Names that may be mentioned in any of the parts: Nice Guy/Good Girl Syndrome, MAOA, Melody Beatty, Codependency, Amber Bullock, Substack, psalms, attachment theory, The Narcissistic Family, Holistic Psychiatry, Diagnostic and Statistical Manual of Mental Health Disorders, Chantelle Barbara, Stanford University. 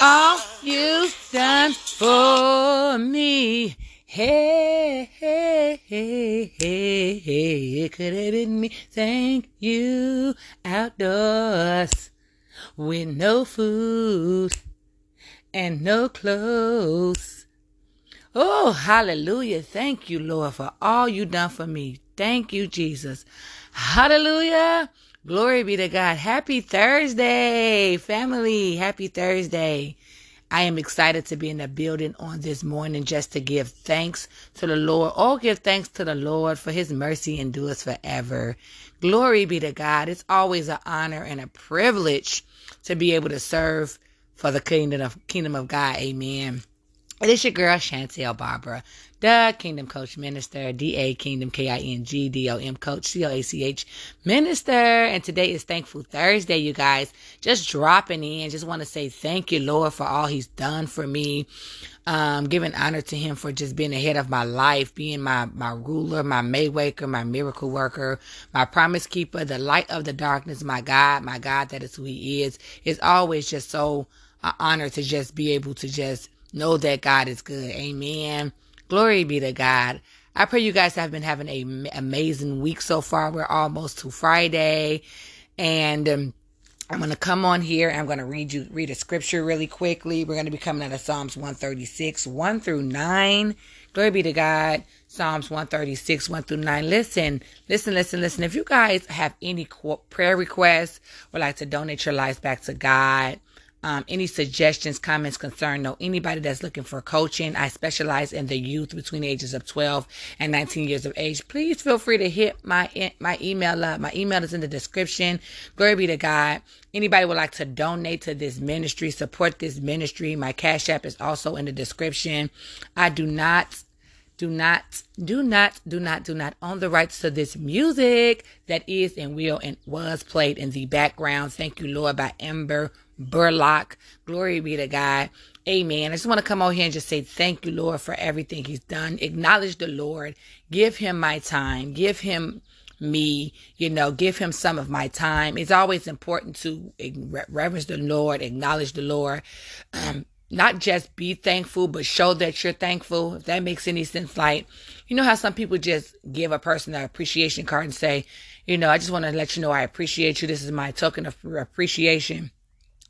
all you've done for me. Hey, hey, hey, hey, hey, it could have been me. Thank you outdoors with no food and no clothes. Oh, hallelujah. Thank you, Lord, for all you done for me. Thank you, Jesus. Hallelujah. Glory be to God. Happy Thursday, family. Happy Thursday. I am excited to be in the building on this morning just to give thanks to the Lord. Oh, give thanks to the Lord, for his mercy endures forever. Glory be to God. It's always an honor and a privilege to be able to serve for the kingdom of God. Amen. And it's your girl, Chantelle Barbara, the Kingdom Coach Minister, D-A Kingdom, K-I-N-G-D-O-M Coach, C-O-A-C-H Minister. And today is Thankful Thursday, you guys. Just dropping in. Just want to say thank you, Lord, for all he's done for me. Giving honor to him for just being ahead of my life, being my ruler, my Maywaker, my miracle worker, my promise keeper, the light of the darkness, my God, that is who he is. It's always just so an honor to just be able to just know that God is good. Amen. Glory be to God. I pray you guys have been having an amazing week so far. We're almost to Friday. And I'm going to come on here. I'm going to read a scripture really quickly. We're going to be coming out of Psalms 136, 1 through 9. Glory be to God. Psalms 136, 1 through 9. Listen. If you guys have any prayer requests, would like to donate your lives back to God, any suggestions, comments, concern, no, anybody that's looking for coaching. I specialize in the youth between the ages of 12 and 19 years of age. Please feel free to hit my email up. My email is in the description. Glory be to God. Anybody would like to donate to this ministry, support this ministry. My Cash App is also in the description. I do not own the rights to this music that is and will and was played in the background. Thank you, Lord, by Amber Bullock. Glory be to God. Amen. I just want to come over here and just say thank you, Lord, for everything he's done. Acknowledge the Lord. Give him my time. Give him me. You know, give him some of my time. It's always important to reverence the Lord, acknowledge the Lord. Not just be thankful, but show that you're thankful, if that makes any sense. Like, you know how some people just give a person an appreciation card and say, you know, I just want to let you know I appreciate you. This is my token of appreciation.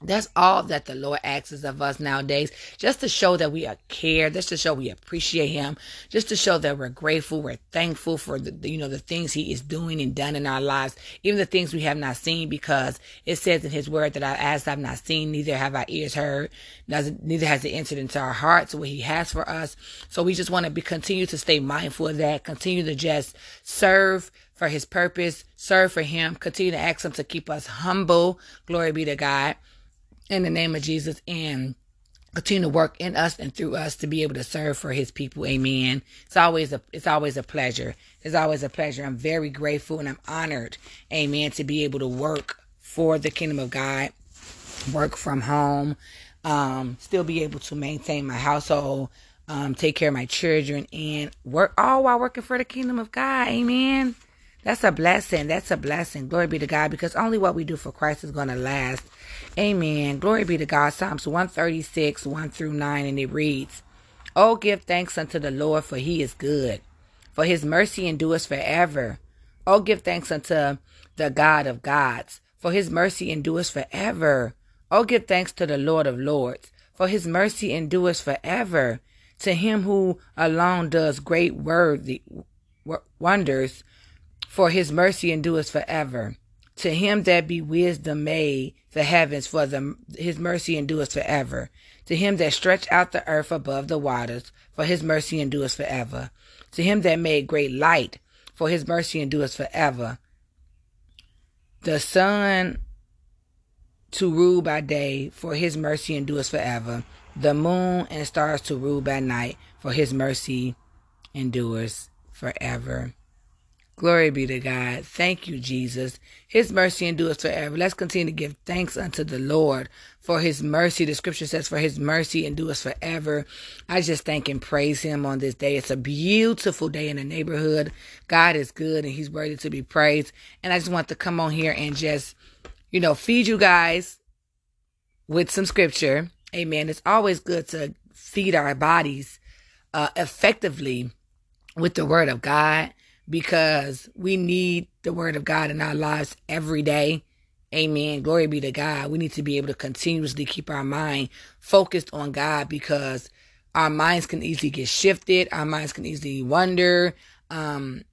That's all that the Lord asks of us nowadays, just to show that we are cared, just to show we appreciate him, just to show that we're grateful, we're thankful for the you know, the things he is doing and done in our lives, even the things we have not seen, because it says in his word that our eyes have not seen, neither have our ears heard, neither has it entered into our hearts what he has for us. So we just want to continue to stay mindful of that, continue to just serve for his purpose, serve for him, continue to ask him to keep us humble. Glory be to God. In the name of Jesus, and continue to work in us and through us to be able to serve for his people. Amen. It's always a pleasure. It's always a pleasure. I'm very grateful and I'm honored, amen, to be able to work for the kingdom of God, work from home, still be able to maintain my household, take care of my children, and work all while working for the kingdom of God. Amen. That's a blessing. That's a blessing. Glory be to God, because only what we do for Christ is going to last. Amen. Glory be to God. Psalms 136, 1 through 9, and it reads, Oh, give thanks unto the Lord, for he is good, for his mercy endures forever. Oh, give thanks unto the God of gods, for his mercy endures forever. Oh, give thanks to the Lord of lords, for his mercy endures forever. To him who alone does great wonders, for his mercy endures forever. To him that be wisdom made the heavens, for his mercy endures forever. To him that stretched out the earth above the waters, for his mercy endures forever. To him that made great light, for his mercy endures forever. The sun to rule by day, for his mercy endures forever. The moon and stars to rule by night, for his mercy endures forever. Glory be to God. Thank you, Jesus. His mercy endures forever. Let's continue to give thanks unto the Lord for his mercy. The scripture says, for his mercy endures forever. I just thank and praise him on this day. It's a beautiful day in the neighborhood. God is good and he's worthy to be praised. And I just want to come on here and just, you know, feed you guys with some scripture. Amen. It's always good to feed our bodies effectively with the word of God, because we need the word of God in our lives every day. Amen. Glory be to God. We need to be able to continuously keep our mind focused on God, because our minds can easily get shifted. Our minds can easily wander. And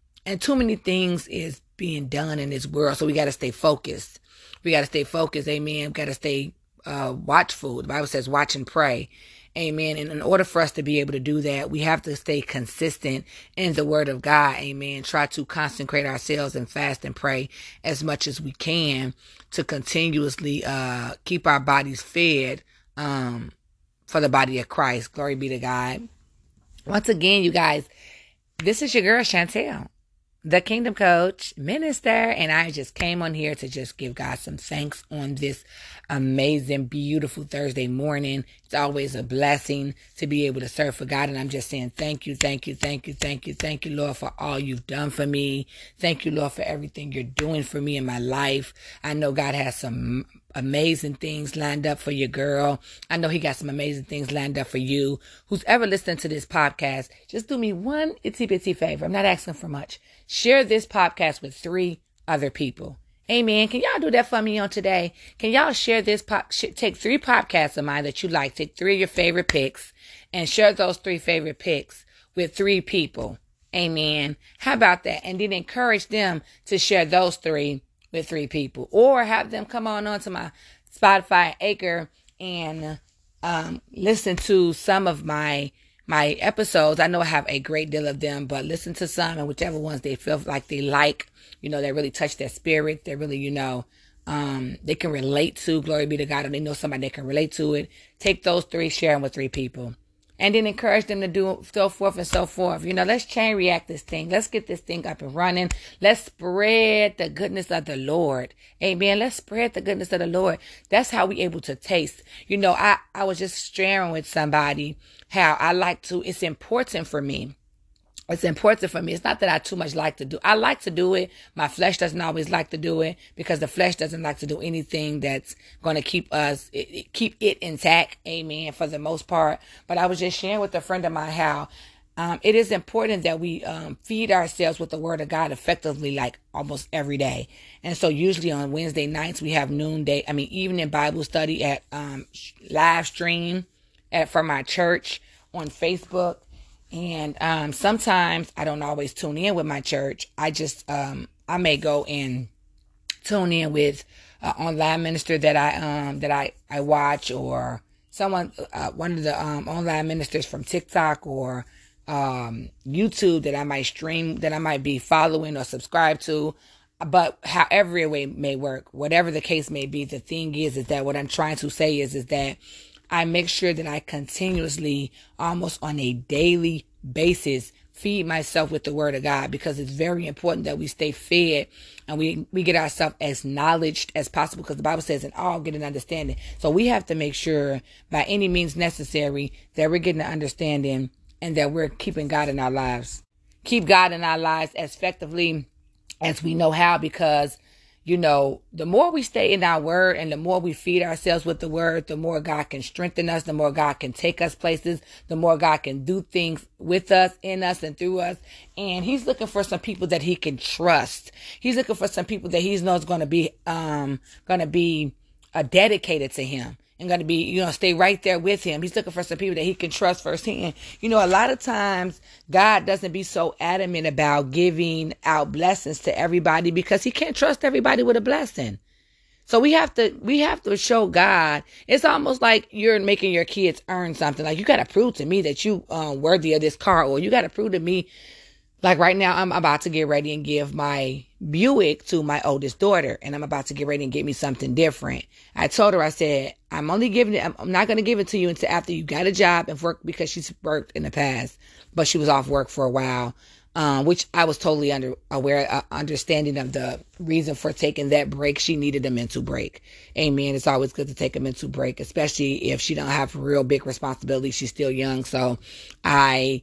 too many things is being done in this world. So we got to stay focused. We got to stay focused. Amen. We got to stay watchful. The Bible says watch and pray. Amen. And in order for us to be able to do that, we have to stay consistent in the word of God. Amen. Try to consecrate ourselves and fast and pray as much as we can to continuously keep our bodies fed for the body of Christ. Glory be to God. Once again, you guys, this is your girl, Chantelle, the Kingdom Coach Minister, and I just came on here to just give God some thanks on this amazing, beautiful Thursday morning. It's always a blessing to be able to serve for God, and I'm just saying thank you, thank you, thank you, thank you, thank you, Lord, for all you've done for me. Thank you, Lord, for everything you're doing for me in my life. I know God has some amazing things lined up for your girl. I know he got some amazing things lined up for you. Who's ever listening to this podcast, just do me one itsy bitsy favor. I'm not asking for much. Share this podcast with 3 other people. Amen. Can y'all do that for me on today? Can y'all share this? Take 3 podcasts of mine that you like. Take 3 of your favorite picks and share those 3 favorite picks with 3 people. Amen. How about that? And then encourage them to share those 3 with 3 people, or have them come on to my Spotify Anchor and listen to some of my episodes. I know I have a great deal of them, but listen to some, and whichever ones they feel like they like, you know, they really touch their spirit. They really, you know, they can relate to. Glory be to God. And they know somebody that can relate to it. Take those 3, share them with 3 people, and then encourage them to do so forth and so forth. You know, let's chain react this thing. Let's get this thing up and running. Let's spread the goodness of the Lord. Amen. Let's spread the goodness of the Lord. That's how we're able to taste. You know, I was just sharing with somebody how I like to, it's important for me. It's important for me. It's not that I too much like to do. I like to do it. My flesh doesn't always like to do it, because the flesh doesn't like to do anything that's going to keep it intact. Amen. For the most part. But I was just sharing with a friend of mine how it is important that we feed ourselves with the word of God effectively, like almost every day. And so usually on Wednesday nights, we have evening Bible study at live stream from my church on Facebook. And sometimes I don't always tune in with my church. I just, I may go and tune in with an online minister that I watch, or someone, one of the online ministers from TikTok or YouTube that I might stream, that I might be following or subscribe to. But however it may work, whatever the case may be, the thing is that what I'm trying to say is that I make sure that I continuously, almost on a daily basis, feed myself with the word of God, because it's very important that we stay fed and we get ourselves as knowledge as possible, because the Bible says in all get an understanding. So we have to make sure by any means necessary that we're getting an understanding and that we're keeping God in our lives. Keep God in our lives as effectively as we know how, because you know, the more we stay in our word and the more we feed ourselves with the word, the more God can strengthen us, the more God can take us places, the more God can do things with us, in us, and through us. And he's looking for some people that he can trust. He's looking for some people that he knows going to be dedicated to him and going to be, you know, stay right there with him. He's looking for some people that he can trust firsthand. You know, a lot of times God doesn't be so adamant about giving out blessings to everybody, because he can't trust everybody with a blessing. So we have to show God. It's almost like you're making your kids earn something. Like, you got to prove to me that you worthy of this car, or you got to prove to me, like right now I'm about to get ready and give my Buick to my oldest daughter, and I'm about to get ready and get me something different. I told her, I said, I'm not going to give it to you until after you got a job and work, because she's worked in the past, but she was off work for a while, which I was totally understanding of the reason for taking that break. She needed a mental break. Amen. It's always good to take a mental break, especially if she don't have real big responsibilities. She's still young. So I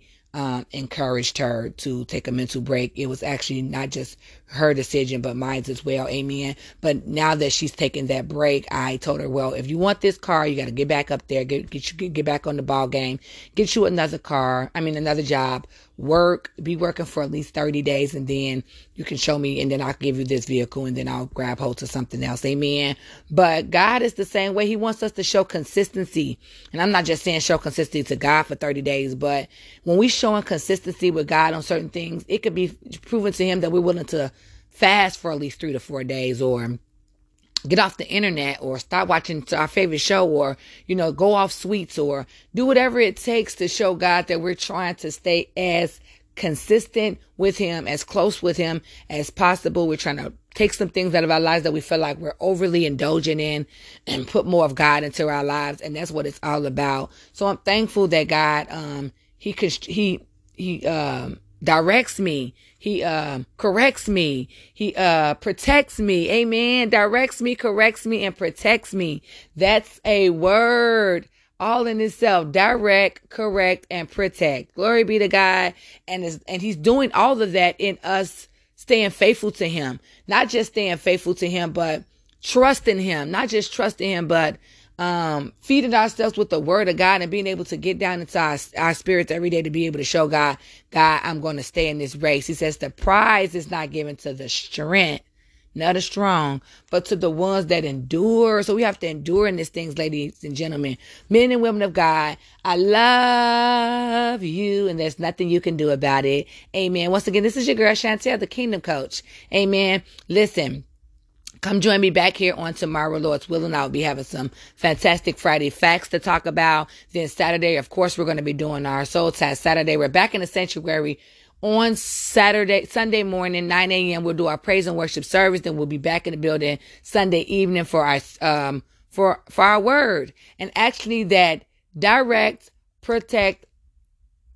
encouraged her to take a mental break. It was actually not just her decision, but mine's as well. Amen. But now that she's taken that break, I told her, well, if you want this car, you got to get back up there, get back on the ball game, get you another car. I mean, another job, be working for at least 30 days. And then you can show me, and then I'll give you this vehicle, and then I'll grab hold to something else. Amen. But God is the same way. He wants us to show consistency. And I'm not just saying show consistency to God for 30 days, but when we show consistency with God on certain things, it could be proven to him that we're willing to fast for at least 3 to 4 days, or get off the internet, or stop watching our favorite show, or, you know, go off sweets, or do whatever it takes to show God that we're trying to stay as consistent with him, as close with him as possible. We're trying to take some things out of our lives that we feel like we're overly indulging in, and put more of God into our lives. And that's what it's all about. So I'm thankful that God, he directs me. He corrects me. He protects me. Amen. Directs me, corrects me, and protects me. That's a word all in itself. Direct, correct, and protect. Glory be to God. And he's doing all of that in us staying faithful to him. Not just staying faithful to him, but trusting him. Not just trusting him, but feeding ourselves with the word of God, and being able to get down into our spirits every day to be able to show God, I'm going to stay in this race. He says the prize is not given to the strength, not the strong, but to the ones that endure. So we have to endure in these things, ladies and gentlemen, men and women of God. I love you, and there's nothing you can do about it. Amen. Once again, this is your girl, Chantelle, the Kingdom Coach. Amen. Listen. Come join me back here on tomorrow, Lord's willing. I'll be having some fantastic Friday facts to talk about. Then Saturday, of course, we're going to be doing our soul tie Saturday. We're back in the sanctuary on Sunday morning, 9 a.m. We'll do our praise and worship service. Then we'll be back in the building Sunday evening for our, for our word. And actually that direct, protect,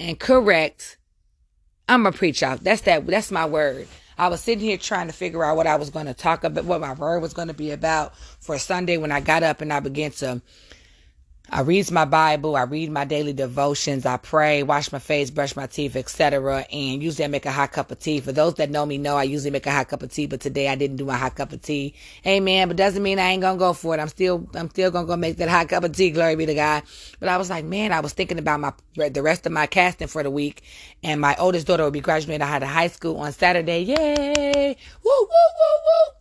and correct. I'm going to preach out. That's my word. I was sitting here trying to figure out what I was going to talk about, what my word was going to be about for Sunday when I got up, and I read my Bible, I read my daily devotions, I pray, wash my face, brush my teeth, etc. And usually I make a hot cup of tea. For those that know me know I usually make a hot cup of tea, but today I didn't do my hot cup of tea. Amen. But doesn't mean I ain't gonna go for it. I'm still gonna go make that hot cup of tea. Glory be to God. But I was like, man, I was thinking about the rest of my casting for the week, and my oldest daughter will be graduating out of high school on Saturday. Yay! Woo, woo, woo, woo.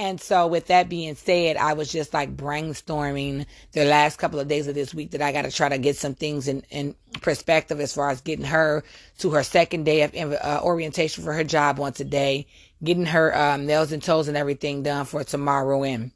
And so with that being said, I was just like brainstorming the last couple of days of this week that I got to try to get some things in perspective as far as getting her to her second day of orientation for her job on today, getting her nails and toes and everything done for tomorrow. And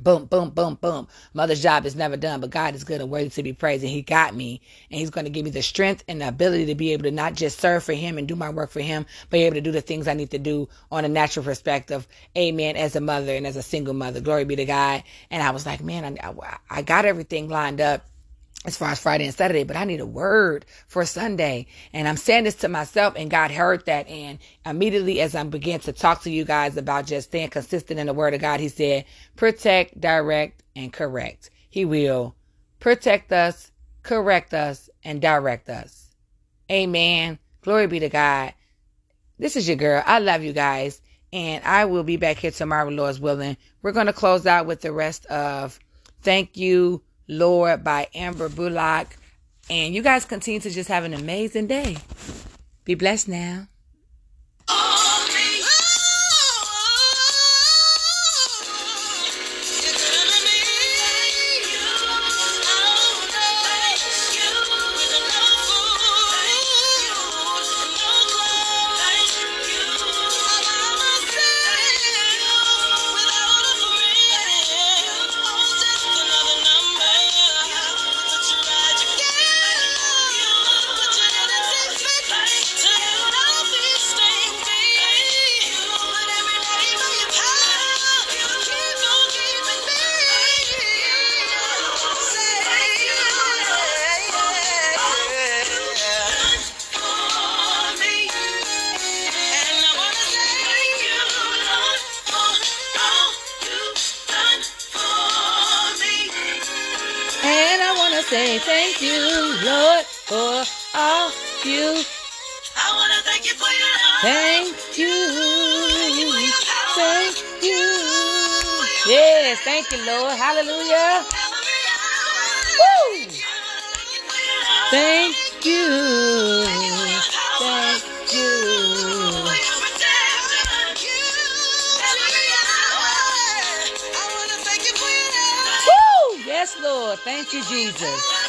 boom, boom, boom, boom. Mother's job is never done, but God is good and worthy to be praised. And he got me, and he's going to give me the strength and the ability to be able to not just serve for him and do my work for him, but be able to do the things I need to do on a natural perspective. Amen. As a mother and as a single mother, glory be to God. And I was like, man, I got everything lined up as far as Friday and Saturday, but I need a word for Sunday. And I'm saying this to myself, and God heard that. And immediately as I began to talk to you guys about just staying consistent in the word of God, he said, protect, direct, and correct. He will protect us, correct us, and direct us. Amen. Glory be to God. This is your girl. I love you guys. And I will be back here tomorrow, Lord's willing. We're going to close out with the rest of Thank You, Lord by Amber Bullock. And you guys continue to just have an amazing day. Be blessed now. Say thank you, Lord, for all you. I want to thank you for your love. Thank you. thank you. Yes, thank you, Lord. Hallelujah. Woo. Thank you. Thank you. Woo. Yes, Lord. Thank you, Jesus.